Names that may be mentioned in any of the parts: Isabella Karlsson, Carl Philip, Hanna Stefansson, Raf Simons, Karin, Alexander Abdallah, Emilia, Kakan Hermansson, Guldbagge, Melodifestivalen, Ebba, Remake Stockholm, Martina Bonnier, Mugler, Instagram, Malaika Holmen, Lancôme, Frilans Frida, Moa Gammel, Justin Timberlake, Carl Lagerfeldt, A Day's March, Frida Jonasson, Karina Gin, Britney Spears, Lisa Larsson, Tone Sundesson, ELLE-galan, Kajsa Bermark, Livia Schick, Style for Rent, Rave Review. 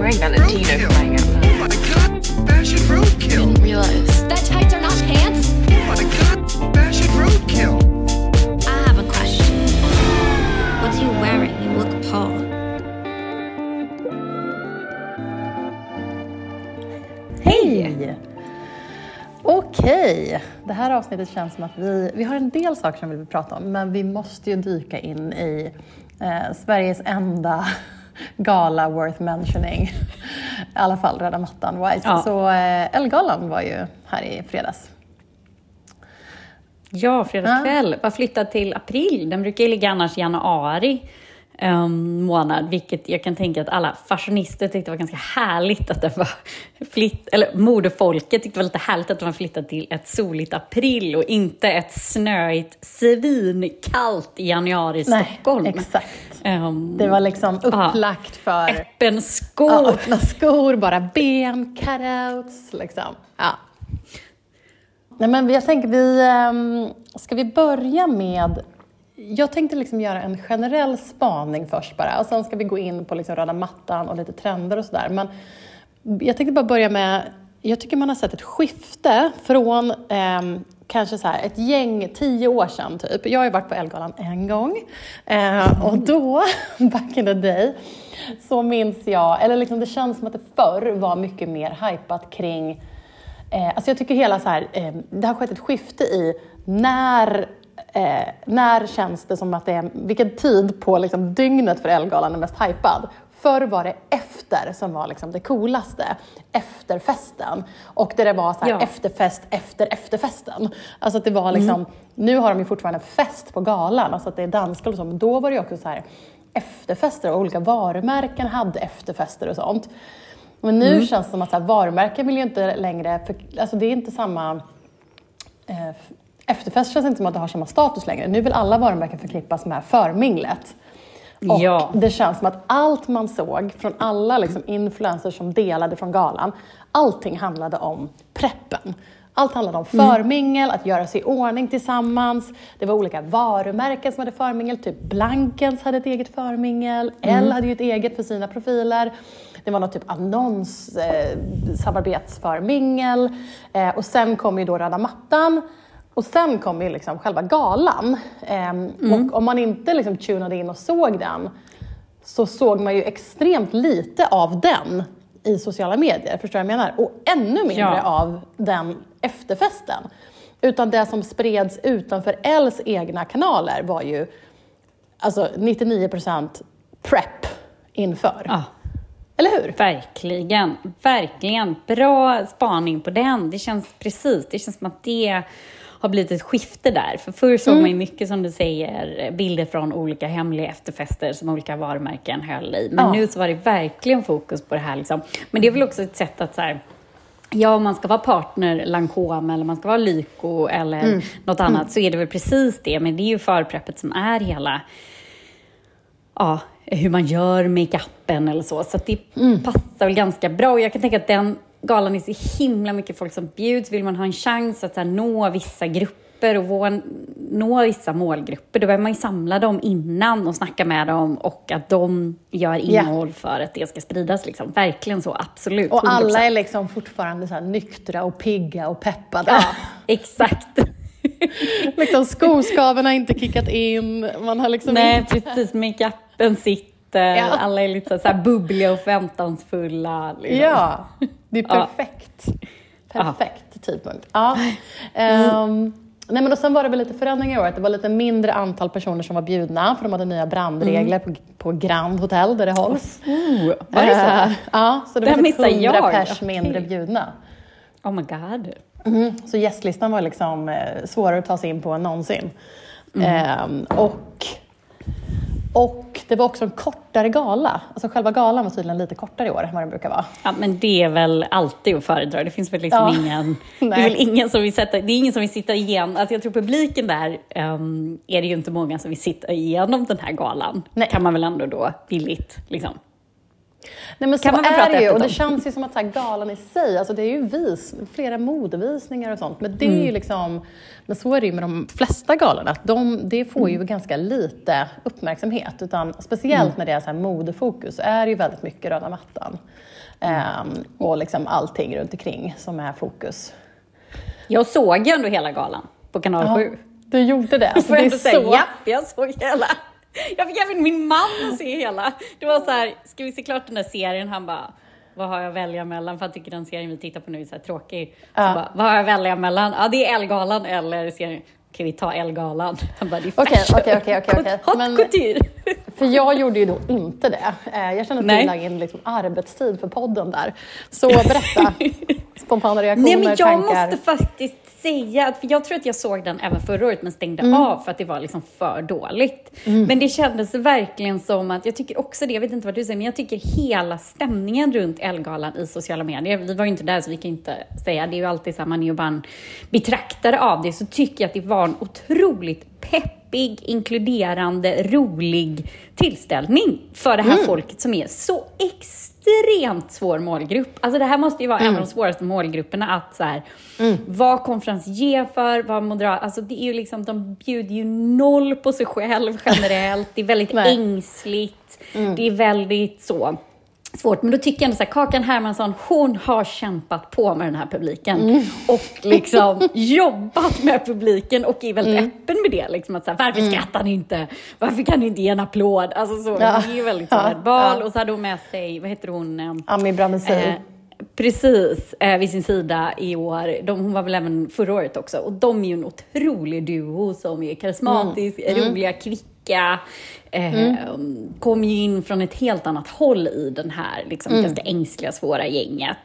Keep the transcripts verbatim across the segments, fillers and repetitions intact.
wearing Valentino flying out loud. Oh my god, fashion roadkill. Didn't realize. That tights are not pants? Oh my god, fashion roadkill. I have a question. What are you wearing? You look poor. Hej! Okej, okay. Det här avsnittet känns som att vi, vi har en del saker som vi vill prata om. Men vi måste ju dyka in i eh, Sveriges enda gala worth mentioning. I alla fall röda mattan wise. Ja. Så eh, ELLE-galan var ju här i fredags. Ja, fredagskväll. Ja. Var flyttad till april. Den brukar ju ligga annars januari. Um, månad, vilket jag kan tänka att alla fashionister tyckte var ganska härligt att det var flytt, eller modefolket tyckte var lite härligt att de var flyttat till ett soligt april och inte ett snöigt svinkallt januari i Stockholm. Nej, exakt. Um, det var liksom upplagt ja, för öppen skor. Ja, öppna skor, bara ben, cutouts liksom. Ja. Nej, men jag tänker vi um, ska vi börja med. Jag tänkte liksom göra en generell spaning först bara. Och sen ska vi gå in på liksom röda mattan och lite trender och sådär. Men jag tänkte bara börja med. Jag tycker man har sett ett skifte från eh, kanske så här ett gäng tio år sedan typ. Jag har ju varit på ELLE-galan en gång. Eh, och då, back in the day, så minns jag. Eller liksom det känns som att det förr var mycket mer hypat kring. Eh, alltså jag tycker hela så här. Eh, det har skett ett skifte i när. Eh, när känns det som att det är, vilken tid på liksom dygnet för ELLE-galan är mest hypad? Förr var det efter som var liksom det coolaste. Efterfesten. Och där det var så här ja. efterfest efter efterfesten. Alltså att det var liksom, mm. nu har de ju fortfarande fest på galan. Alltså att det är danskar och så. Men då var det ju också så här efterfester och olika varumärken hade efterfester och sånt. Men nu mm. känns det som att så här, varumärken vill ju inte längre, för, alltså det är inte samma. Eh, Efterfest känns inte som att det har samma status längre. Nu vill alla varumärken förklippas med förminglet. Och ja. det känns som att allt man såg från alla liksom influencers som delade från galan. Allting handlade om preppen. Allt handlade om förmingel, mm. att göra sig i ordning tillsammans. Det var olika varumärken som hade förmingel. Typ Blankens hade ett eget förmingel. Elle mm. hade ju ett eget för sina profiler. Det var något typ annons, eh, samarbetsförmingel. Eh, och sen kom ju då röda mattan. Och sen kom ju liksom själva galan. Ehm, mm. Och om man inte liksom tunade in och såg den. Så såg man ju extremt lite av den i sociala medier. Förstår jag menar? Och ännu mindre ja. av den efterfesten. Utan det som spreds utanför Els egna kanaler var ju. Alltså nittionio procent prep inför. Ja. Eller hur? Verkligen. Verkligen. Bra spaning på den. Det känns precis. Det känns som att det har blivit ett skifte där. För förr såg mm. man ju mycket, som du säger, bilder från olika hemliga efterfester som olika varumärken höll i. Men ja. nu så var det verkligen fokus på det här liksom. Men det är väl också ett sätt att så här, ja, om man ska vara partner Lancôme eller man ska vara Lyko eller mm. något annat mm. så är det väl precis det. Men det är ju förpreppet som är hela, ja, hur man gör make-upen eller så. Så att det mm. passar väl ganska bra. Och jag kan tänka att den galan är så himla mycket folk som bjuds. Vill man ha en chans att så här, nå vissa grupper och vår, nå vissa målgrupper, då behöver man ju samla dem innan och snacka med dem och att de gör innehåll yeah. för att det ska spridas liksom. Verkligen så, absolut. Och alla hundra procent är liksom fortfarande så här nyktra och pigga och peppade. Ja, exakt. Liksom skoskaven har inte kickat in. Man har liksom nej, inte. Precis, make-upen sitter. Ja. Alla är lite så här bubbliga och förväntansfulla. Liksom. Ja, det är perfekt. Ja. Perfekt tidpunkt. Ja. Um, nej, men och sen var det väl lite förändringar i året. Det var lite mindre antal personer som var bjudna. För de hade nya brandregler mm. på, på Grand Hotel där det hålls. Oh, var det så? Uh, ja, så det, det var typ hundra jag. pers okay. mindre bjudna. Oh my god. Mm, så gästlistan var liksom svårare att ta sig in på än någonsin. Mm. Um, och... Och det var också en kortare gala. Alltså själva galan var tydligen lite kortare i år än vad den brukar vara. Ja, men det är väl alltid att föredra. Det finns väl liksom ja. ingen, det är väl ingen som vill sätta, det är ingen som vill sitta igen. Alltså jag tror publiken där um, är det ju inte många som vill sitta igenom den här galan. Nej. Kan man väl ändå då billigt liksom. Nej, men kan så man är det ju, och det känns ju som att så här, galan i sig, alltså det är ju vis, flera modevisningar och sånt, men det mm. är ju liksom, men så är det ju med de flesta galorna, att de, det får ju mm. ganska lite uppmärksamhet, utan speciellt mm. när det är så här modefokus så är det ju väldigt mycket röda mattan ehm, och liksom allting runt omkring som är fokus. Jag såg ju ändå hela galan på kanal ja, sju. Du gjorde det. Så det är säga, så... Japp, jag såg hela. Jag fick även min man se hela. Det var så här, ska vi se klart den där serien? Han bara, vad har jag att välja mellan? För jag tycker den serien vi tittar på nu är så här tråkig. Ja. Så bara, vad har jag att välja mellan? Ja, det är ELLE-galan eller serien. Okej, vi tar ELLE-galan. Han bara, det är fashion. Okej, okej, okej, okej. Hot couture. För jag gjorde ju då inte det. Jag kände att Nej. Vi lagde in liksom arbetstid för podden där. Så berätta. Spontana reaktioner, tankar. Nej, men jag tankar. måste faktiskt säga, att, för jag tror att jag såg den även förra året men stängde mm. av för att det var liksom för dåligt. Mm. Men det kändes verkligen som att, jag tycker också det, jag vet inte vad du säger, men jag tycker hela stämningen runt ELLE-galan i sociala medier, vi var ju inte där så vi kan inte säga, det är ju alltid så här, man är ju bara en betraktare av det, så tycker jag att det var en otroligt pepp, big, inkluderande, rolig tillställning för det här mm. folket som är så extremt svår målgrupp. Alltså det här måste ju vara mm. en av de svåraste målgrupperna att så här, mm. vad konferens ger för, vad moderat, alltså det är ju liksom, de bjuder ju noll på sig själv generellt, det är väldigt ängsligt, mm. det är väldigt så svårt, men då tycker jag ändå så här, Kakan Hermansson, hon har kämpat på med den här publiken mm. och liksom jobbat med publiken och är väldigt mm. öppen med det, liksom att så här, varför mm. skrattar ni inte? Varför kan ni inte ge en applåd? Alltså så, ja. Det är ju väldigt ja. verbal ja. och så hade hon med sig, vad heter hon? Ami Bramesey. Eh, precis, eh, vid sin sida i år. De, hon var väl även förra året också, och de är ju en otrolig duo som är karismatisk, mm. roliga, kvicka. Mm. kom ju in från ett helt annat håll i den här liksom, mm. ganska ängsliga, svåra gänget.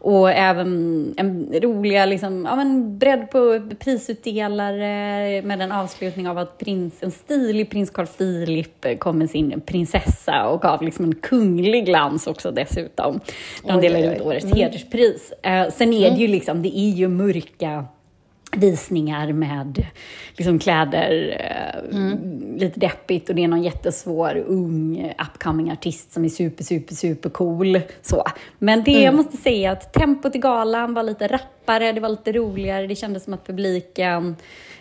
Och även en roliga liksom, ja, men bredd på prisutdelare med en avslutning av att prins, en stilig prins Carl Philip kom med sin prinsessa och gav liksom en kunglig glans också dessutom. De delade ut årets mm. hederspris. Sen är det ju liksom, det är ju mörka visningar med liksom kläder, mm. lite deppigt, och det är någon jättesvår ung upcoming artist som är super super super cool så. Men det mm. jag måste säga att tempot i galan var lite rappare, det var lite roligare, det kändes som att publiken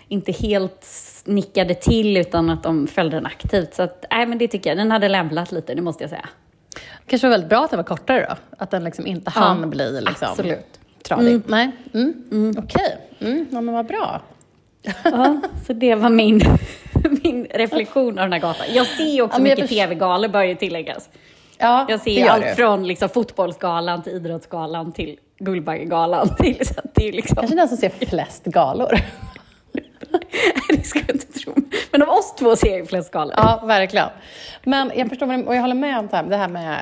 inte helt nickade till utan att de följde den aktivt, så att nej, men det tycker jag, den hade lämnat lite, det måste jag säga. Kanske var väldigt bra att den var kortare då, att den liksom inte hann ja, bli liksom absolut tradig. Mm. Nej. Mm. Mm. Okej. Okay. Mm. Ja, men vad bra. Ja, så det var min, min reflektion av den här gatan. Jag ser ju också ja, mycket förs- tv-galor börjar tilläggas. Ja, jag ser ju allt du. från liksom, fotbollsgalan till idrottsgalan till Guldbaggegalan. Till, så att det är liksom... Kanske den som ser flest galor. Det ska jag inte tro. Men av oss två ser jag flest galor. Ja, verkligen. Men jag förstår, och jag håller med om det här med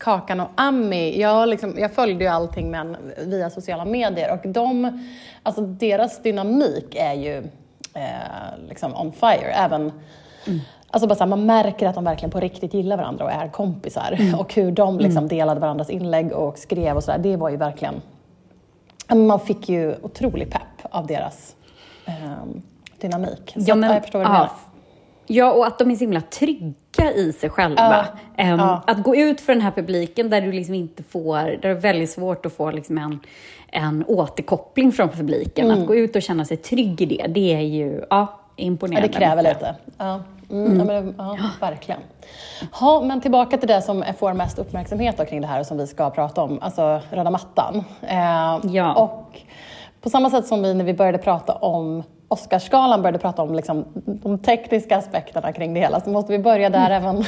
Kakan och Ami. Jag, liksom, jag följde ju allting men via sociala medier. Och de, alltså deras dynamik är ju eh, liksom on fire. Även... Mm. Alltså bara så här, man märker att de verkligen på riktigt gillar varandra och är kompisar. Mm. Och hur de liksom mm. delade varandras inlägg och skrev och sådär. Det var ju verkligen... Man fick ju otrolig pepp av deras... Um, dynamik. Så ja, men, jag förstår det ja. ja, och att de är så himla trygga i sig själva. Uh, um, uh. Att gå ut för den här publiken där du liksom inte får, där det är väldigt svårt att få liksom en, en återkoppling från publiken. Mm. Att gå ut och känna sig trygg i det, det är ju ja, imponerande. Ja, det kräver lite. Ja. Mm, mm. Ja, men, ja, verkligen. Ja, men tillbaka till det som får mest uppmärksamhet kring det här och som vi ska prata om, alltså röda mattan. Uh, ja. Och på samma sätt som vi när vi började prata om Oscarsgalan, började prata om liksom de tekniska aspekterna kring det hela, så måste vi börja där mm. även,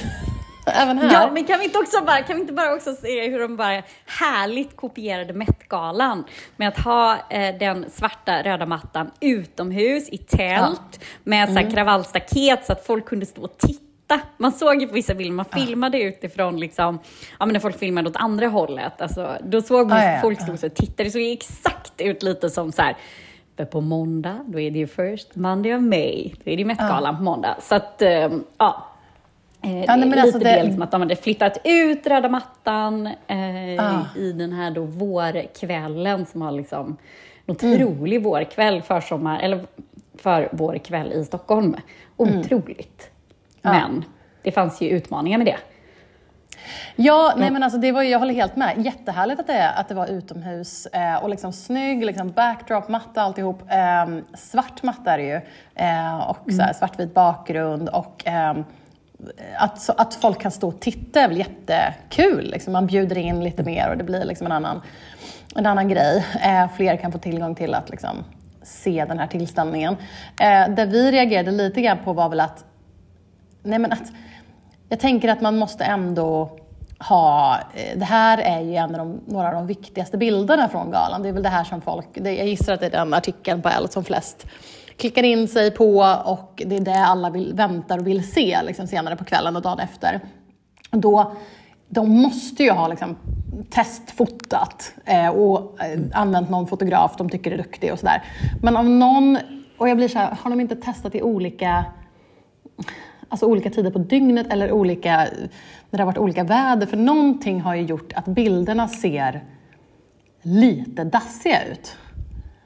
även här. Ja, men kan vi inte också bara, kan vi inte bara också se hur de bara härligt kopierade Met-galan med att ha eh, den svarta röda mattan utomhus i tält ja. med mm. så kravallstaket så att folk kunde stå och titta. Man såg ju på vissa bilder, man filmade utifrån liksom, ja men när folk filmade åt andra hållet, alltså, då såg man ah, ja, folk stod och ja. tittade, det såg ju exakt ut lite som så här, för på måndag, då är det ju first Monday of May, då är det ju Met-galan ah. på måndag, så att, um, ja eh, ja, nej, men lite alltså det... del liksom att de hade flyttat ut röda mattan eh, ah. i, i den här då vårkvällen som har liksom en otrolig mm. vårkväll för sommar, eller för vårkväll i Stockholm, otroligt mm. Men ja. det fanns ju utmaningar med det. Ja, nej men alltså det var ju, jag håller helt med. Jättehärligt att det, att det var utomhus eh, och liksom snygg, liksom backdrop, matta, alltihop. Eh, svart matta är det ju eh, och så här, svartvit bakgrund och eh, att, så, att folk kan stå och titta är väl jättekul. Liksom, man bjuder in lite mer och det blir liksom en annan, en annan grej. Eh, fler kan få tillgång till att liksom se den här tillställningen. Eh, där vi reagerade lite grann på var väl att nej men att jag tänker att man måste ändå ha, det här är ju en av de, några av de viktigaste bilderna från galan. Det är väl det här som folk, det, jag gissar att det är den artikeln på Elle som flest klickar in sig på och det är det alla vill, väntar och vill se liksom, senare på kvällen och dagen efter. Då, de måste ju ha liksom, testfotat eh, och eh, använt någon fotograf de tycker är duktig och sådär. Men av någon, och jag blir så här, har de inte testat i olika... Alltså olika tider på dygnet eller olika, när det har varit olika väder. För någonting har ju gjort att bilderna ser lite dassiga ut.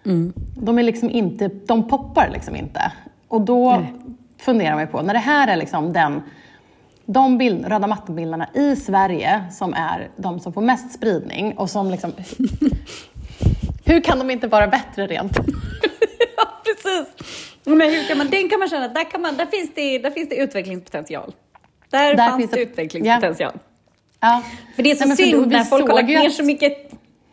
Mm. De är liksom inte, de poppar liksom inte. Och då Nej. funderar man på, när det här är liksom den, de bild, röda mattebilderna i Sverige som är de som får mest spridning. Och som liksom, hur kan de inte vara bättre rent? Ja, precis. Men hur kan man, den kan man känna att där, kan man, där, finns, det, där finns det utvecklingspotential. Där, där finns det utvecklingspotential. Ja. Ja. För det är så Nej, synd när folk har lagt ner så mycket,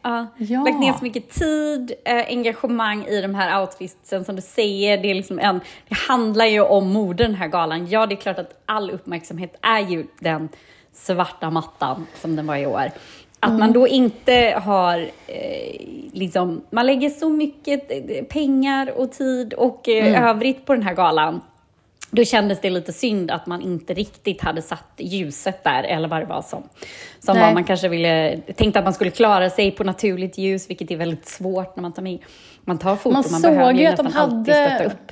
uh, ja. lagt ner så mycket tid, uh, engagemang i de här outfitsen som du säger. Det, är liksom en, det handlar ju om mode den här galan. Ja, det är klart att all uppmärksamhet är ju den svarta mattan som den var i år. Att man då inte har, eh, liksom, man lägger så mycket pengar och tid och eh, mm. övrigt på den här galan. Då kändes det lite synd att man inte riktigt hade satt ljuset där eller vad det var som. Som var man kanske ville, tänkte att man skulle klara sig på naturligt ljus, vilket är väldigt svårt när man tar med. Man tar foton, man, man behöver ju nästan hade... alltid stötta upp.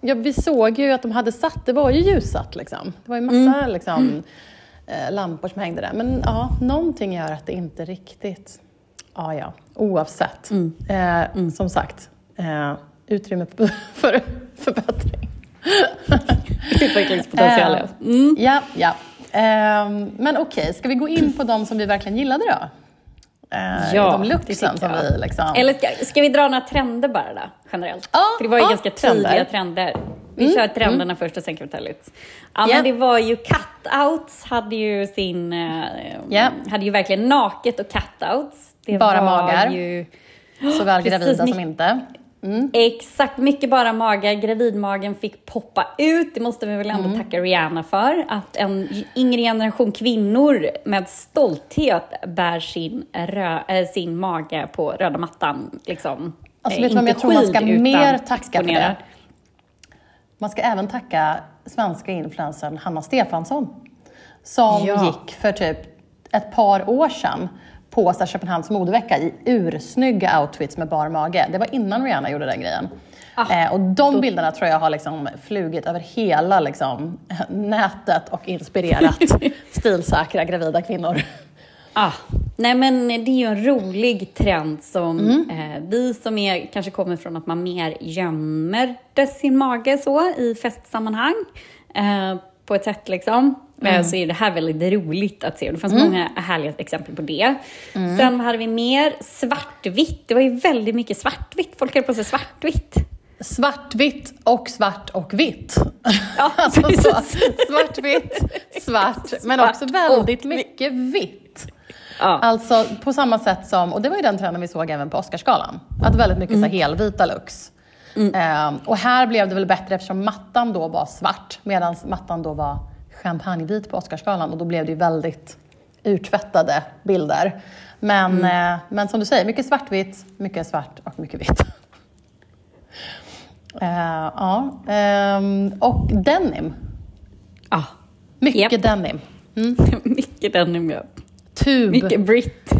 Ja, vi såg ju att de hade satt, det var ju ljussatt liksom. Det var ju massa mm. liksom... Mm. lampor som hängde där. Men ja, någonting gör att det inte riktigt... Ja, ja. Oavsett. Mm. Eh, mm. Som sagt. Eh, utrymme för, för förbättring. Utvecklingspotential. Eh, mm. Ja, ja. Eh, men okej, okay, ska vi gå in på de som vi verkligen gillade då? Eh, ja, de luxen som vi liksom... Eller ska, ska vi dra några trender bara då, generellt? Ah, För det var ju ah, ganska trender. tydliga trender. Vi mm. kör trenderna mm. först och sen kan vi ta lite. Ja, yeah. men det var ju cutouts hade ju sin... Yeah. Hade ju verkligen naket och cutouts. Det bara var magar. Ju... Såväl oh, gravida precis, som inte. Mm. Exakt, mycket bara magar. Gravidmagen fick poppa ut. Det måste vi väl ändå mm. tacka Rihanna för. Att en yngre generation kvinnor med stolthet bär sin, rö- sin mage på röda mattan. Liksom. Alltså, vet du vad, jag tror man ska mer tacka för det. Man ska även tacka svenska influencern Hanna Stefansson som ja. gick för typ ett par år sedan på så här, Köpenhamns modevecka i ursnygga outfits med bar mage. Det var innan Rihanna gjorde den grejen. Ah, eh, och de då... bilderna tror jag har liksom flugit över hela liksom, nätet och inspirerat stilsäkra gravida kvinnor. Ah, nej men det är ju en rolig trend som mm. eh, vi som är, kanske kommer från att man mer gömmer sin mage så i festsammanhang eh, på ett sätt liksom. Mm. Eh, så är det här väldigt roligt att se. Det fanns mm. många härliga exempel på det. Mm. Sen hade vi mer svartvitt. Det var ju väldigt mycket svartvitt. Folk hade på sig svartvitt. Svartvitt och svart och vitt. Ja, alltså så, svartvitt, svart, svart men också väldigt mycket vitt. Ja. Alltså på samma sätt som, och det var ju den trenden vi såg även på Oscarsgalan. Att väldigt mycket mm. så helvita lux. Mm. Ehm, och här blev det väl bättre eftersom mattan då var svart. Medan mattan då var champagnevit på Oscarsgalan. Och då blev det ju väldigt urtvättade bilder. Men, mm. eh, men som du säger, mycket svartvitt, mycket svart och mycket vitt. Ja, uh, uh, um, och denim. Ja. Ah, mycket yep. denim. Mm. Mycket denim, ja. Tub. Mycket britt.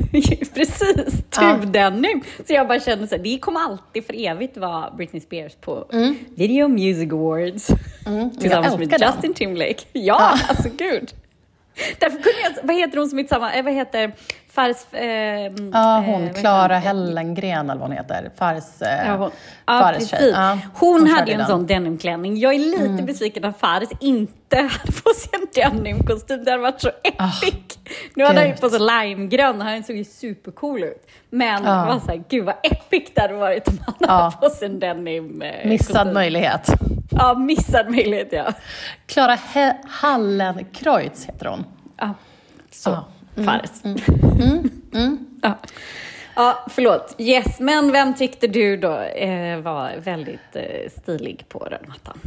Precis, tubdenim. Ah. Så jag bara känner så här, det kommer alltid för evigt vara Britney Spears på mm. Video Music Awards. Mm. Tillsammans med den. Justin Timberlake. Ja, ah. alltså gud. Därför kunde jag, vad heter hon som mitt samma, vad heter Fars... Eh, ja, hon, Klara Hellenkreutz eller vad hon heter. Fars, eh, ja, hon. Ja, Fars tjej. Ja, hon, hon hade ju en den. sån denimklänning. Jag är lite mm. besviken att Fars inte inte hade på sig en denimkostym. Det hade varit så epic. Oh, nu hade han ju på sig limegrön. Han såg ju supercool ut. Men oh. det var så här, gud vad epic det hade varit om han hade oh. på sig en denimkostym. Missad möjlighet. Ja, missad möjlighet, ja. Klara He- Hellenkreutz heter hon. Ja, ah, så. Ah. Mm. Fares. Mm. Mm. Mm. ja. Ja, förlåt. Yes, men vem tyckte du då eh, var väldigt eh, stilig på den mattan?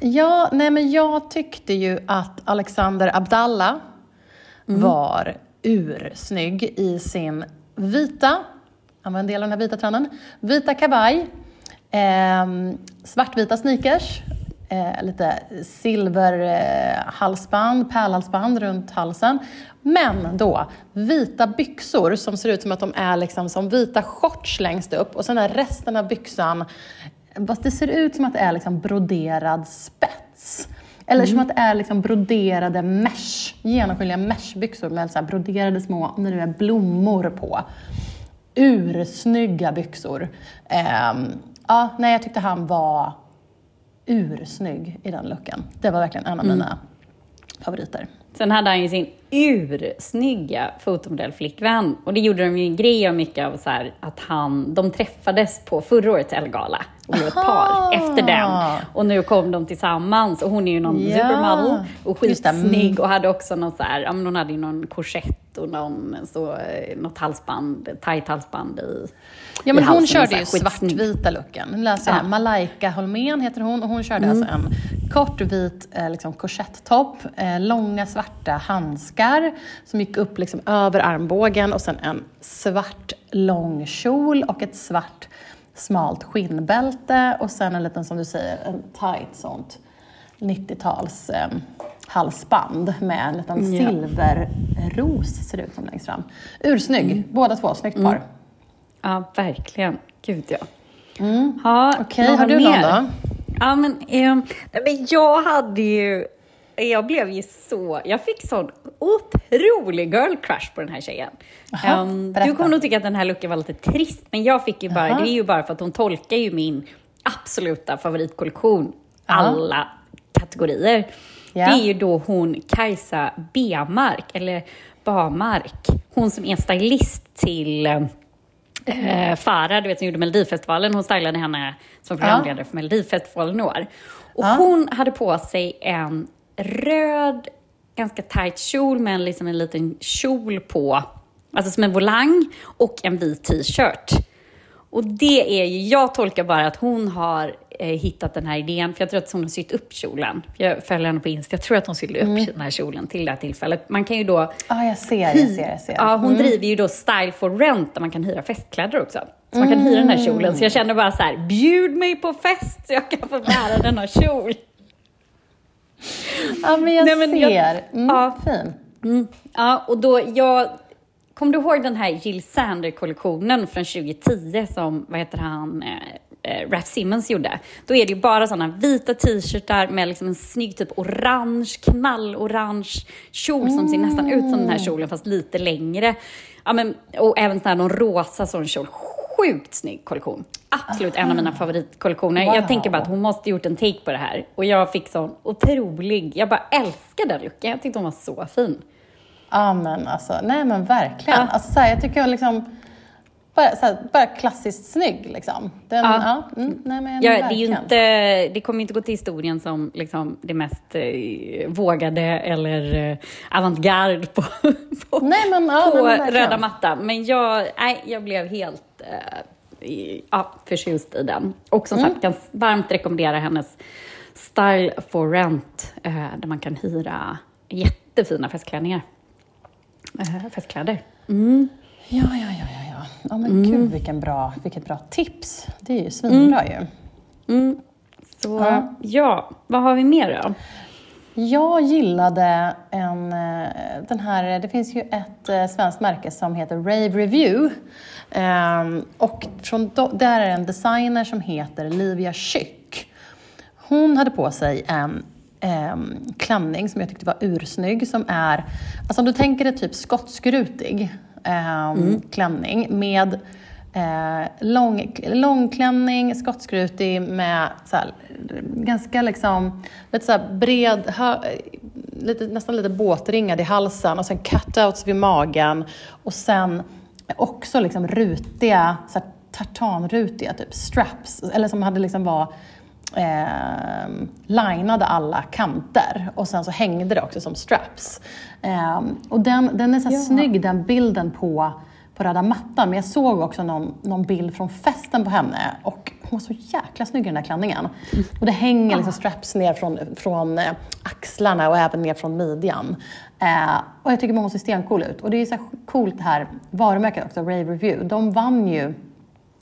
Ja, nej men jag tyckte ju att Alexander Abdallah mm. var ursnygg i sin vita, han var en del av den här vita trenden, vita kavaj, eh, svartvita sneakers, eh, lite silverhalsband, eh, pärlhalsband runt halsen. Men då, vita byxor som ser ut som att de är liksom som vita shorts längst upp. Och sen är resten av byxan, fast det ser ut som att det är liksom broderad spets. Eller mm. som att det är liksom broderade mesh, genomskinliga meshbyxor med så här broderade små, när det är blommor på. Ursnygga byxor. Um, ja, nej, jag tyckte han var ursnygg i den looken. Det var verkligen en av mm. mina favoriter. Sen hade han ju sin ursnygga fotomodellflickvän. Och det gjorde de ju en grej av mycket av så här, att han, de träffades på förra årets ELLE-gala. Och blev ett par efter den. Och nu kom de tillsammans. Och hon är ju någon ja. supermodell. Och skitsnygg. Och hade också någon så här, ja, men hon hade ju någon korsett och någon, så, något halsband, tajt halsband i Ja men i hon körde ju svartvita looken. Nu läser jag här, ja. Malaika Holmen heter hon. Och hon körde mm. alltså en kortvit eh, liksom korsettopp. Eh, långa svarta handskar som gick upp liksom över armbågen. Och sen en svart lång kjol och ett svart smalt skinnbälte och sen en liten, som du säger, en tight sånt nittio-tals eh, halsband med en liten ja. silverros ser det ut som längst fram. Ursnygg, mm. båda två, snyggt par. Mm. Ja, verkligen. Gud ja. Mm. Ha, Okej, okay, har du någon då? Ja, men, eh, men jag hade ju Jag blev ju så... Jag fick sån otrolig girl crush på den här tjejen. Aha, um, du kommer nog tycka att den här looken var lite trist. Men jag fick ju bara... Aha. Det är ju bara för att hon tolkar ju min absoluta favoritkollektion. Aha. Alla kategorier. Yeah. Det är ju då hon Kajsa Bermark. Eller Bahmark. Hon som är stylist till... Eh, Farah, du vet, som gjorde Melodifestivalen. Hon stylade henne som programledare för Melodifestivalen år. Och Aha. hon hade på sig en... röd, ganska tajt kjol med liksom en liten kjol på, alltså som en volang, och en vit t-shirt. Och det är ju, jag tolkar bara att hon har eh, hittat den här idén, för jag tror att hon har sytt upp kjolen. Jag följer henne på Insta, jag tror att hon sydde upp mm. den här kjolen till det här tillfället. Man kan ju då... Ja, ah, jag ser, jag ser, jag ser. Ja, hon mm. driver ju då Style for Rent, där man kan hyra festkläder också. Så man kan mm. hyra den här kjolen, så jag känner bara så här, bjud mig på fest så jag kan få bära den här kjolen. Ja, men jag Nej, men ser. Jag, mm, ja, fin. Mm, ja, och då jag... Kom du ihåg den här Jill Sander-kollektionen från tjugo tio som, vad heter han, eh, eh, Raf Simons gjorde? Då är det ju bara sådana vita t-shirtar med liksom en snygg typ orange, knallorange kjol mm. som ser nästan ut som den här kjolen fast lite längre. Ja, men, och även sån här någon rosa sån kjol. Sjukt snygg kollektion. Absolut en av mina favoritkollektioner. Wow. Jag tänker bara att hon måste gjort en take på det här. Och jag fick sån otrolig... Jag bara älskar den looken. Jag tyckte hon var så fin. Ja, men alltså... Nej, men verkligen. Ja. Alltså, så här, jag tycker hon liksom... Bara, så här, bara klassiskt snygg, liksom. Den, ja. Ja, mm, nej, men ja, det, är ju inte, det kommer inte gå till historien som liksom, det mest eh, vågade eller eh, avantgarde på, på, nej, men, ja, på nej, men, röda mattan. Men jag, nej, jag blev helt eh, i, ja, förtjust i den. Och som mm. sagt, jag kan varmt rekommendera hennes Style for Rent. Eh, där man kan hyra jättefina festklänningar. Eh, festkläder. Mm. Ja, ja, ja, ja. Ja, men mm. gud, vilken bra, vilket bra tips. Det är ju svinbra mm. ju. Mm. Så, ja. ja. Vad har vi mer då? Jag gillade en, den här, det finns ju ett svenskt märke som heter Rave Review. Um, och från, där är en designer som heter Livia Schick. Hon hade på sig en um, klänning som jag tyckte var ursnygg. Som är, alltså om du tänker det typ skottskrutig. Um, mm. klänning med Eh, lång, långklänning, skotskrutig med så här, ganska liksom lite så här bred, hö, lite, nästan lite båtringad i halsen och sen cutouts vid magen och sen också liksom rutiga, så här tartanrutiga typ straps, eller som hade liksom var eh, linade alla kanter och sen så hängde det också som straps. Eh, och den, den är så här, ja, snygg den bilden på på röda mattan. Men jag såg också någon, någon bild från festen på henne. Och hon var så jäkla snygg i den där klänningen. Och det hänger liksom straps ner från, från axlarna och även ner från midjan. Eh, och jag tycker man måste se stencool ut. Och det är så coolt det här varumärket också, Rave Review. De vann ju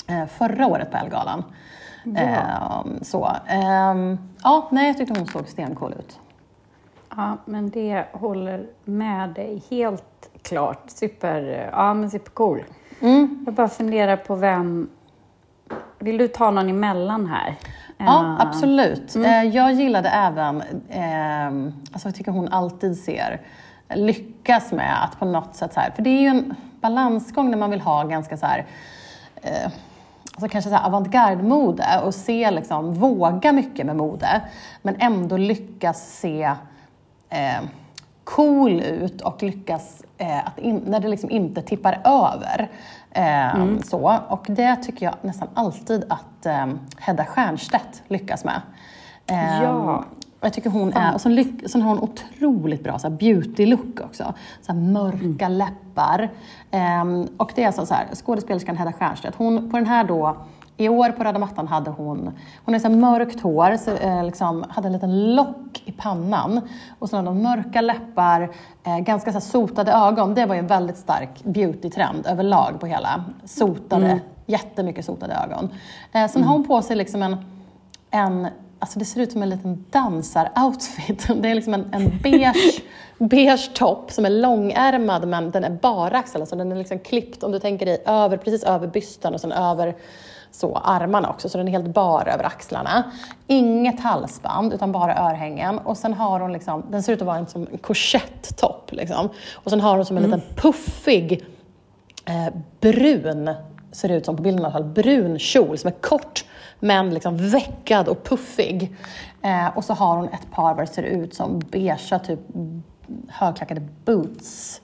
eh, förra året på ELLE-galan. Ja. Eh, så. Eh, ja, nej, jag tyckte hon såg stencool ut. Ja, men det håller med dig helt klart. Super, ja, men supercool. Mm. Jag bara funderar på vem... Vill du ta någon emellan här? Ja, uh, absolut. Mm. Jag gillade även... Eh, alltså jag tycker hon alltid ser... Lyckas med att på något sätt... Så här, för det är ju en balansgång när man vill ha ganska så här... Eh, alltså kanske så här avantgarde-mode. Och se liksom... Våga mycket med mode. Men ändå lyckas se... Eh, cool ut och lyckas eh, att in, när det liksom inte tippar över eh, mm. så, och det tycker jag nästan alltid att eh, Hedda Stjernstedt lyckas med. Eh, ja. Jag tycker hon är, och så, lyck, så har hon otroligt bra så här beauty look också, så här mörka mm. läppar eh, och det är alltså så här, skådespelerskan Hedda Stjernstedt, hon på den här då i år på röda mattan hade hon... Hon är så mörkt hår. Så, eh, liksom, hade en liten lock i pannan. Och sen hade hon mörka läppar. Eh, ganska så sotade ögon. Det var ju en väldigt stark beauty-trend överlag på hela. Sotade. Mm. Jättemycket sotade ögon. Eh, sen mm. har hon på sig liksom en... en alltså det ser ut som en liten dansar-outfit. Det är liksom en, en beige, beige topp som är långärmad. Men den är bara axel. Alltså den är liksom klippt, om du tänker dig, över, precis över bysten. Och sen över... Så armarna också, så den är helt bar över axlarna. Inget halsband, utan bara örhängen. Och sen har hon liksom, den ser ut att vara en, som en korsettopp liksom. Och sen har hon som en mm. liten puffig, eh, brun, ser det ut som på bilden i alla fall, brun kjol som är kort men liksom veckad och puffig. Eh, och så har hon ett par vad det ser ut som beige, typ högklackade boots.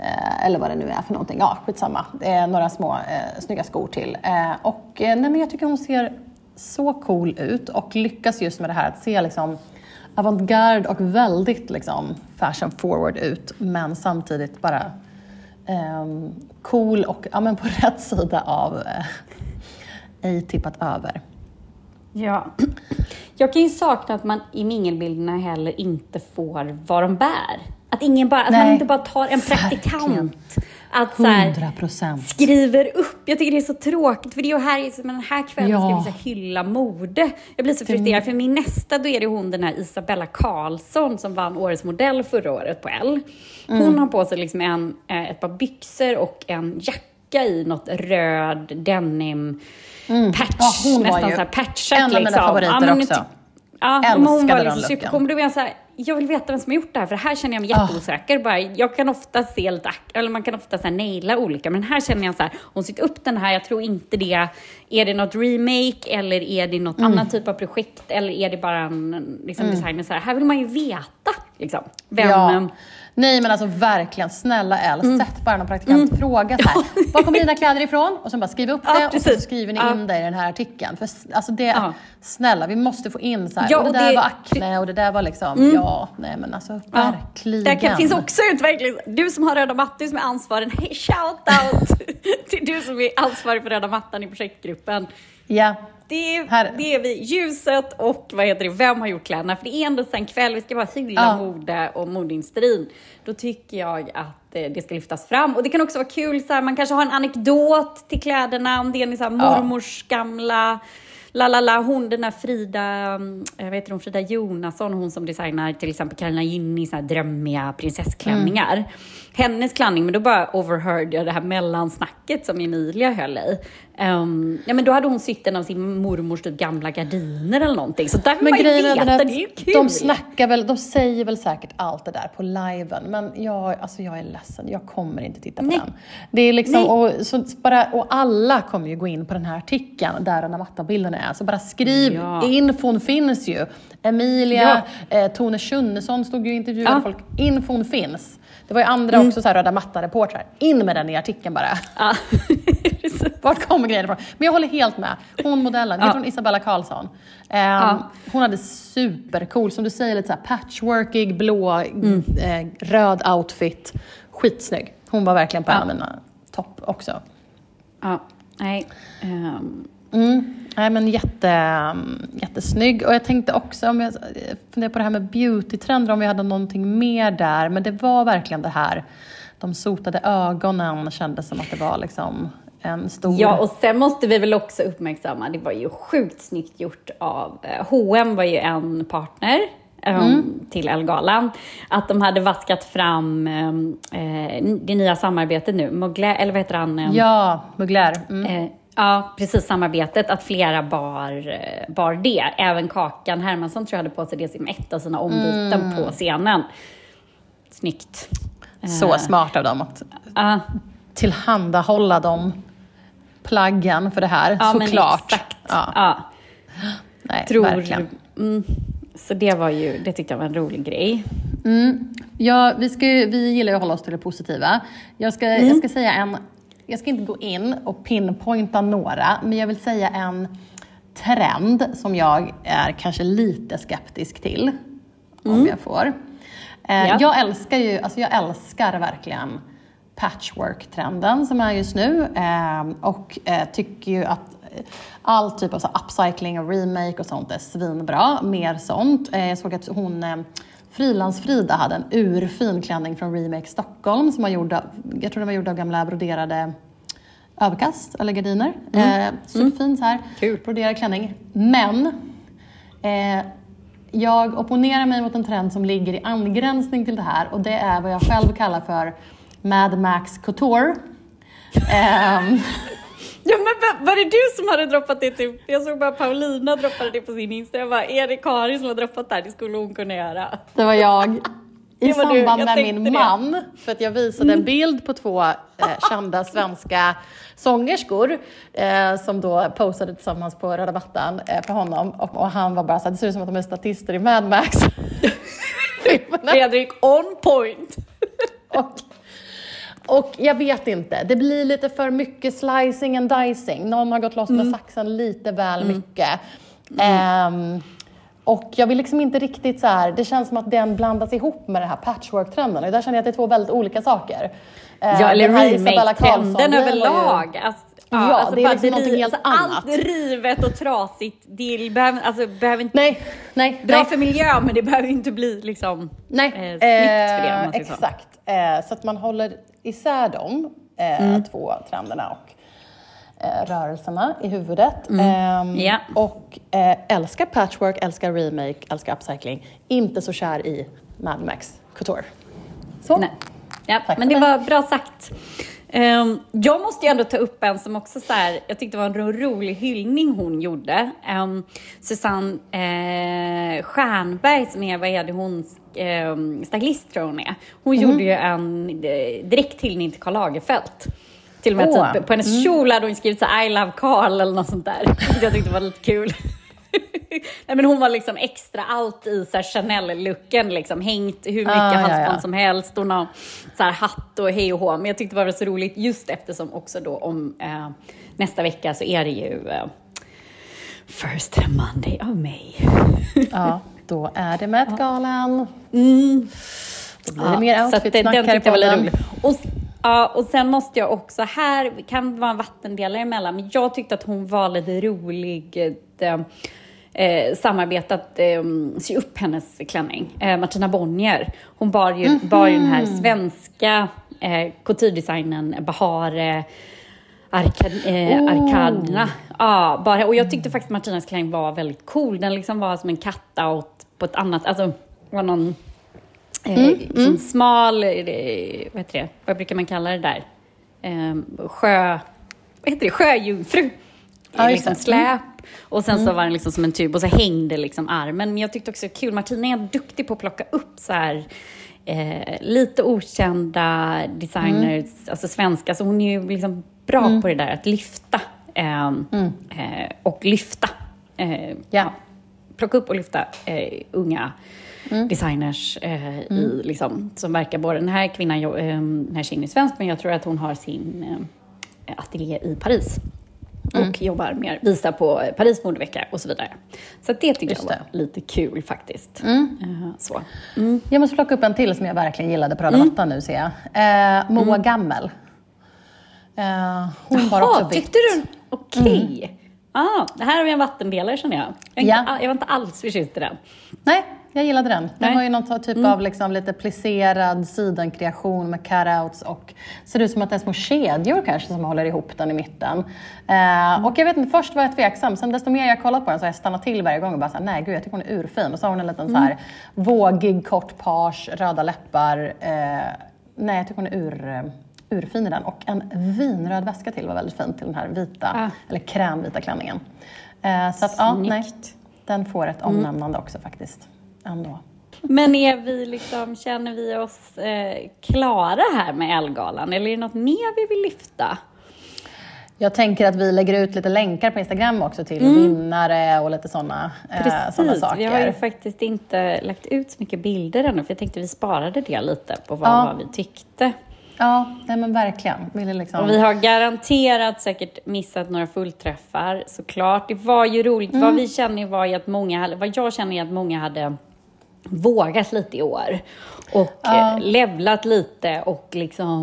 Eh, eller vad det nu är för någonting. Ja, skitsamma. Eh, några små eh, snygga skor till. Eh, och eh, nej, men jag tycker hon ser så cool ut. Och lyckas just med det här att se liksom avantgarde och väldigt liksom fashion forward ut. Men samtidigt bara eh, cool och ja, men på rätt sida av eh, ej tippat över. Ja, jag kan ju sakna att man i mingelbilderna heller inte får vad de bär. Att, ingen bara, att man inte bara tar en praktikant. Att så här, hundra procent skriver upp. Jag tycker det är så tråkigt. För det är ju här, men den här kvällen ja. ska vi så här hylla mode. Jag blir så frustrerad. För min nästa, då är det hon, den här Isabella Karlsson, som vann årets modell förra året på Elle. Hon mm. har på sig liksom en, ett par byxor och en jacka i något röd denim mm. patch. Ja, hon nästan var ju så här patchat, en av mina liksom. favoriter ja, men, också. Ja, hon var liksom super. Kommer du med så här... Jag vill veta vem som har gjort det här, för här känner jag mig jätteosäker. Oh. Bara, jag kan ofta se lite, eller man kan ofta så här naila olika, men här känner jag så här, hon sitter upp den här, jag tror inte det, är det något remake eller är det något mm. annat typ av projekt eller är det bara en liksom, mm. designer så här, här vill man ju veta liksom, vem... Ja. Nej, men alltså verkligen, snälla Elle, mm. sätt bara någon praktikant mm. fråga så här, var kommer dina kläder ifrån? Och sen bara skriv upp det, ja, och så skriver ni ja. in det i den här artikeln. För alltså det, ja. snälla, vi måste få in så här, ja, och, och det där det... var akne och det där var liksom, mm. ja, nej men alltså ja. verkligen. Det finns också utveckling, du som har röda mattan, som är ansvarig, hey, shout out till du som är ansvarig för röda mattan i projektgruppen. Ja. Det är, det är vi, ljuset och vad heter det, vem har gjort kläderna? För det är ändå en kväll, vi ska bara hylla ja. mode och modeindustrin. Då tycker jag att det ska lyftas fram. Och det kan också vara kul, så här, man kanske har en anekdot till kläderna. Om det är så här, mormors ja. gamla, la la la, hon den här Frida, jag vet inte om Frida Jonasson, hon som designar till exempel Karina Gin i så här drömmiga prinsessklänningar. Mm. Hennes klänning, men då bara overheard jag det här mellansnacket som Emilia höll i. Um, ja, men då hade hon sitt en av sin mormors typ, gamla gardiner eller någonting. Så där kan men man grejen veta, är det är kul. De snackar väl, de säger väl säkert allt det där på liven. Men jag, alltså jag är ledsen, jag kommer inte titta på Nej. den. Det är liksom, och, så bara, och alla kommer ju gå in på den här artikeln där den här mattabilden är. Så bara skriv, ja. infon finns ju. Emilia, ja. eh, Tone Sundesson stod ju i intervjuade ja. folk. Infon finns. Det var ju andra mm. också så här röda matta-reportrar. In med den i artikeln bara. Ja. Vart kommer grejen ifrån? Men jag håller helt med. Hon modellen, ja. heter hon Isabella Karlsson. Um, ja. Hon hade supercool, som du säger, lite så här patchworkig, blå, mm. eh, röd outfit. Skitsnygg. Hon var verkligen på ja. en av mina topp också. Ja, nej. Um. Mm. Nej, men jätte, jättesnygg. Och jag tänkte också, om jag funderar på det här med beauty-trender, om vi hade någonting mer där. Men det var verkligen det här. De sotade ögonen kändes som att det var liksom... En stor... Ja, och sen måste vi väl också uppmärksamma, det var ju sjukt snyggt gjort av H och M var ju en partner mm. um, till ELLE-galan, att de hade vaskat fram um, uh, det nya samarbetet nu, Mugler, eller vad heter han? Um, ja, Mugler. Mm. Uh, ja, precis, samarbetet, att flera bar, bar det. Även Kakan Hermansson tror jag hade på sig det som ett av sina ombyten mm. på scenen. Snyggt. Så uh, smart av dem att uh, tillhandahålla dem. Plaggen för det här, ja, såklart. Ja. Ja. Nej, tror verkligen. Mm. Så det var ju, det tyckte jag var en rolig grej. Mm. Ja, vi, ska, vi gillar ju att hålla oss till det positiva. Jag ska, mm. jag ska säga en, jag ska inte gå in och pinpointa några, men jag vill säga en trend som jag är kanske lite skeptisk till. Mm. Om jag får. Eh, ja. Jag älskar ju, alltså jag älskar verkligen patchwork-trenden som är just nu eh, och eh, tycker ju att all typ av så upcycling och remake och sånt är svinbra, mer sånt. Eh, jag såg att hon, eh, Frilans Frida hade en urfin klänning från Remake Stockholm som var gjord av, jag tror den var gjord av gamla broderade överkast eller gardiner. Mm. Eh, superfin mm. så här, Kul. broderad klänning. Men eh, jag opponerar mig mot en trend som ligger i angränsning till det här, och det är vad jag själv kallar för Mad Max Couture. um. Ja, men var det du som hade droppat det? Typ? Jag såg bara Paulina droppade det på sin Insta. Jag bara, är det Karin som har droppat det här? Det skulle hon kunna göra. Det var jag. I samband med min det. man. För att jag visade mm. en bild på två eh, kända svenska sångerskor. Eh, som då posade tillsammans på röda mattan eh, för honom. Och, och han var bara så här, det ser ut som att de är statister i Mad Max. Fredrik on point. och Och jag vet inte, det blir lite för mycket slicing and dicing. Någon har gått loss med mm. saxen lite väl mm. mycket. Mm. Um, och jag vill liksom inte riktigt så här, det känns som att den blandas ihop med den här patchwork-trenden. Och där känner jag att det är två väldigt olika saker. Ja, eller remake-trenden överlag. Alltså, ja, ja alltså det är liksom någonting helt alltså annat. Allt rivet och trasigt, det behöver, alltså, behöver inte... Nej, nej. Bra nej. för miljö, men det behöver inte bli liksom... Nej, eh, snyggt för det, om man tycker exakt. Eh, så att man håller... isär de eh, mm. två trenderna och eh, rörelserna i huvudet. Mm. Eh, yeah. Och eh, älskar patchwork, älskar remake, älskar upcycling. Inte så kär i Mad Max Couture. Så. Nej. Ja, men det mig. var bra sagt. Um, jag måste ju ändå ta upp en som också så här, jag tyckte var en ro- rolig hyllning hon gjorde. Um, Susanne uh, Stjernberg, som är, vad är det hon, um, stylist tror hon är. Hon mm. gjorde ju en uh, direkt hyllning till Carl Lagerfeldt. Till och med oh. typ, på hennes mm. kjol hade hon skrivit så här, I love Carl eller något sånt där. Jag tyckte det var lite kul. Nej, men hon var liksom extra allt i så här Chanel-looken liksom, hängt hur mycket ah, halsband ja, ja. som helst, hon har så här hatt och hej och hå. Men jag tyckte det var så roligt just eftersom också då om eh, nästa vecka så är det ju eh, First Monday of May. Ja, då är det Met Galan. Mm. Då blir det ja, mer outfit-snackare på den. Och Ja, och sen måste jag också, här kan vara en vattendelare emellan, men jag tyckte att hon var lite rolig att eh, samarbeta, att eh, sy upp hennes klänning. Eh, Martina Bonnier, hon bar ju, mm-hmm. bar ju den här svenska eh, couture-designen Bahare Arkad, eh, oh. Arkadna. Ja, bara, och jag tyckte faktiskt Martinas klänning var väldigt cool. Den liksom var som en cut-out på ett annat, alltså var någon... Mm, som mm. smal, vad heter det? Vad brukar man kalla det där? Sjö, vad heter det, sjöjungfru. Ja, liksom släp. Och sen mm. så var den liksom som en tub och så hängde liksom armen. Men jag tyckte också kul, Martina är duktig på att plocka upp så här eh, lite okända designers, mm. alltså svenska. Så hon är ju liksom bra mm. på det där att lyfta eh, mm. eh, och lyfta. Eh, ja. Plocka upp och lyfta eh, unga mm. designers eh, mm. i, liksom, som verkar både den här kvinnan, eh, den här tjejen är svensk, men jag tror att hon har sin eh, ateljé i Paris. Mm. Och jobbar mer, visar på Paris modevecka och så vidare. Så det tycker Just jag var det. Lite kul faktiskt. Mm. Uh, så. Mm. Jag måste plocka upp en till som jag verkligen gillade på röda mattan mm. nu ser jag. Eh, Moa mm. Gammel. Eh, hon Jaha, var också bytt. Tyckte du? Okej. Okay. Mm. Ah, det här har vi en vattendelare känner jag. Jag, ja. inte, jag var inte alls förtjust i den. Nej, jag gillade den. Den Nej. har ju någon typ mm. av liksom lite plisserad sidenkreation med cutouts och ser ut som att det är små kedjor kanske som håller ihop den i mitten. Eh, mm. Och jag vet inte, först var jag tveksam. Sen desto mer jag kollat på den så har jag stannat till varje gång och bara såhär, nej gud jag tycker hon är urfin. Och så har hon en liten mm. så här vågig, kort page, röda läppar. Eh, nej, jag tycker hon är ur... urfin i den. Och en vinröd väska till var väldigt fin till den här vita, ah. eller krämvita klänningen. Eh, så att, ja, nej, den får ett omnämnande mm. också faktiskt. Ändå. Men är vi liksom, känner vi oss eh, klara här med ELLE-galan? Eller är det något mer vi vill lyfta? Jag tänker att vi lägger ut lite länkar på Instagram också till mm. vinnare och lite sådana eh, såna saker. Vi har ju faktiskt inte lagt ut så mycket bilder ännu. För jag tänkte vi sparade det lite på vad, ja. vad vi tyckte. Ja, nej men verkligen. Vill liksom... Och vi har garanterat säkert missat några fullträffar, såklart. Det var ju roligt. Mm. Vad vi känner var ju att många, vad jag känner är att många hade vågat lite i år. Och uh. levlat lite och liksom,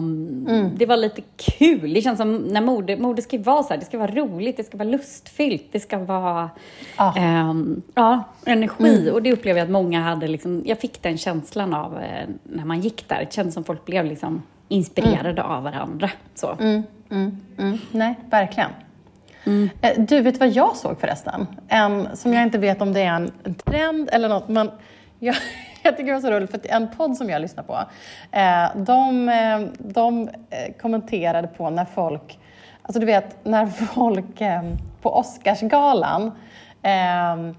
mm. det var lite kul. Det känns som när mode, mode ska vara så här, det ska vara roligt, det ska vara lustfyllt, det ska vara uh. um, ja, energi. Mm. Och det upplevde jag att många hade liksom, jag fick den känslan av eh, när man gick där. Det kändes som folk blev liksom inspirerade mm. av varandra. Så. Mm, mm, mm. Nej, verkligen. Mm. Du, vet vad jag såg förresten? En, som jag inte vet om det är en trend eller något. Men jag, jag tycker det var så roligt. För att en podd som jag lyssnar på. Eh, de, de kommenterade på när folk... Alltså du vet, när folk eh, på Oscarsgalan. Eh,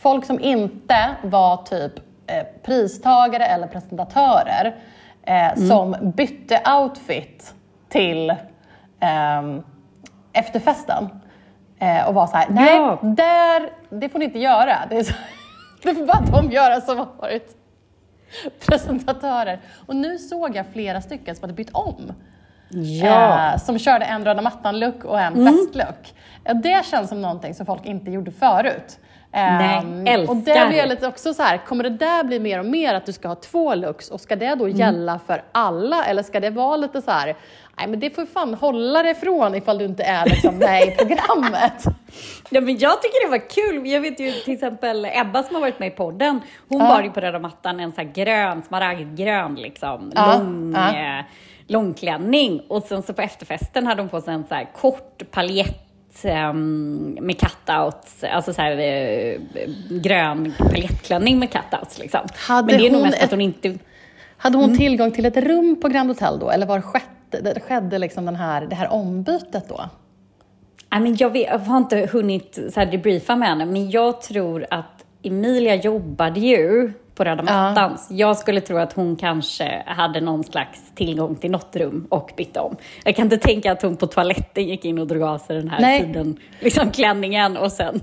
folk som inte var typ eh, pristagare eller presentatörer. Eh, mm. Som bytte outfit till eh, efterfesten. Eh, och var så här, nej, ja. där, det får ni inte göra. Det, är så, det får bara de göra som har varit presentatörer. Och nu såg jag flera stycken som hade bytt om. Ja. Eh, som körde en röda mattan-look och en mm. festlook. Eh, det känns som någonting som folk inte gjorde förut. Nej, um, och det blir lite också så här, kommer det där bli mer och mer att du ska ha två looks och ska det då gälla mm. för alla eller ska det vara lite så här, nej men det får fan hålla dig ifrån ifall du inte är liksom med i programmet. Ja, men jag tycker det var kul. Jag vet ju till exempel Ebba som har varit med i podden, hon ja. var ju på röda mattan en så här grön, smaragdgrön liksom, ja. lång ja. långklänning och sen så på efterfesten hade hon på sig en så här kort paljett med cutouts, alltså så här grön paljettklänning med cutouts liksom. Hade men det är nog mest ett, att hon inte hade hon mm. tillgång till ett rum på Grand Hotel då eller var skedde, det skedde liksom den här det här ombytet då? I mean, jag, vet, jag har inte hunnit så här debriefa med henne, men jag tror att Emilia jobbade ju på röda mattan. Ja. Jag skulle tro att hon kanske hade någon slags tillgång till något rum och bytte om. Jag kan inte tänka att hon på toaletten gick in och drog av sig den här Nej. sidan, liksom klänningen och sen.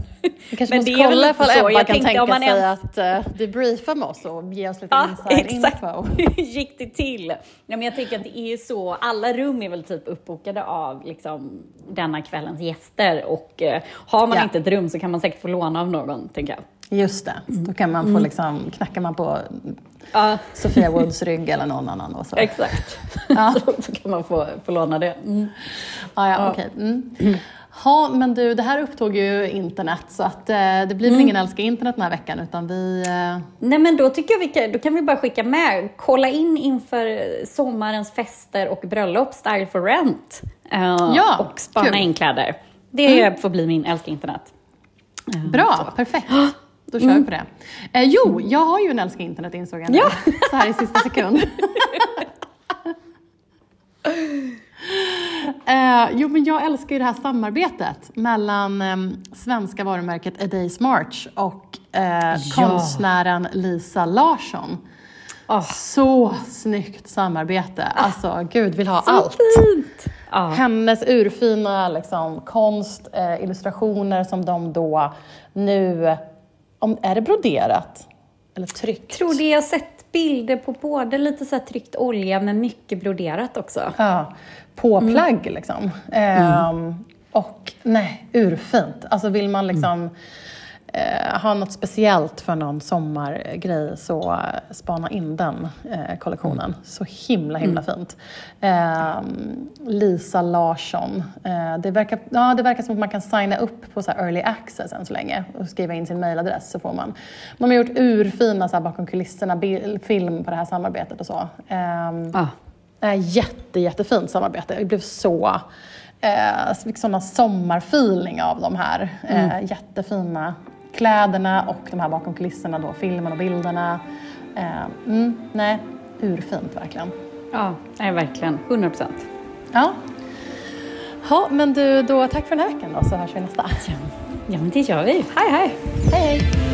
Kanske men det är väl ifall Ebba jag kan tänka om man sig ens... att uh, debriefa med oss och ge oss lite ja, inside exakt. info. Gick det till? Nej, men jag tänker att det är så, alla rum är väl typ uppbokade av liksom denna kvällens gäster och uh, har man ja. inte ett rum så kan man säkert få låna av någon, tänker jag. Just det, mm. då kan man få liksom, knackar man på ja. Sofia Woods rygg eller någon annan och så. Exakt, ja. så, så kan man få, få låna det. Mm. Ja, ja, ja. okej. Okay. Mm. Mm. Ja, men du, det här upptog ju internet så att eh, det blir väl ingen mm. älskar internet den här veckan utan vi... Eh... Nej, men då tycker jag vi kan, då kan vi bara skicka med, kolla in inför sommarens fester och bröllop, Style for Rent. Eh, ja, och spana kul. in kläder. Det mm. får bli min älskar internet. Eh, Bra, så. perfekt. Då kör mm. vi på det. Eh, jo, jag har ju en älskar internet insåg jag nu. Ja. Så här i sista sekund. Eh, jo, men jag älskar ju det här samarbetet mellan eh, svenska varumärket A Day's March och eh, ja. konstnären Lisa Larsson. Oh. Så snyggt samarbete. Alltså, gud vill ha så allt. Fint. Ah. Hennes urfina liksom, konst, eh, illustrationer som de då nu... Om, är det broderat? Eller tryckt? Tror det. Jag har sett bilder på både lite så här tryckt olja men mycket broderat också. Ja, påplagg mm. liksom. Eh, mm. Och nej, urfint. Alltså vill man liksom... Mm. Eh, ha något speciellt för någon sommargrej så spana in den eh, kollektionen. Så himla himla mm. fint. Eh, Lisa Larsson. Eh, det, verkar, ja, det verkar som att man kan signa upp på så här early access än så länge. Och skriva in sin mailadress så får man. De har gjort urfina så här, bakom kulisserna bil, film på det här samarbetet och så. Eh, ah. Jätte jättefint samarbete. Det blev så... Eh, sådana sommarfeeling av de här eh, mm. jättefina kläderna och de här bakom kulisserna då, filmen och bilderna eh, mm, nej, urfint verkligen. Ja, nej, verkligen, hundra procent. Ja. Ja, men du, då tack för den här veckan då, så hörs vi nästa. Ja, ja men det gör vi. Hej hej. Hej hej.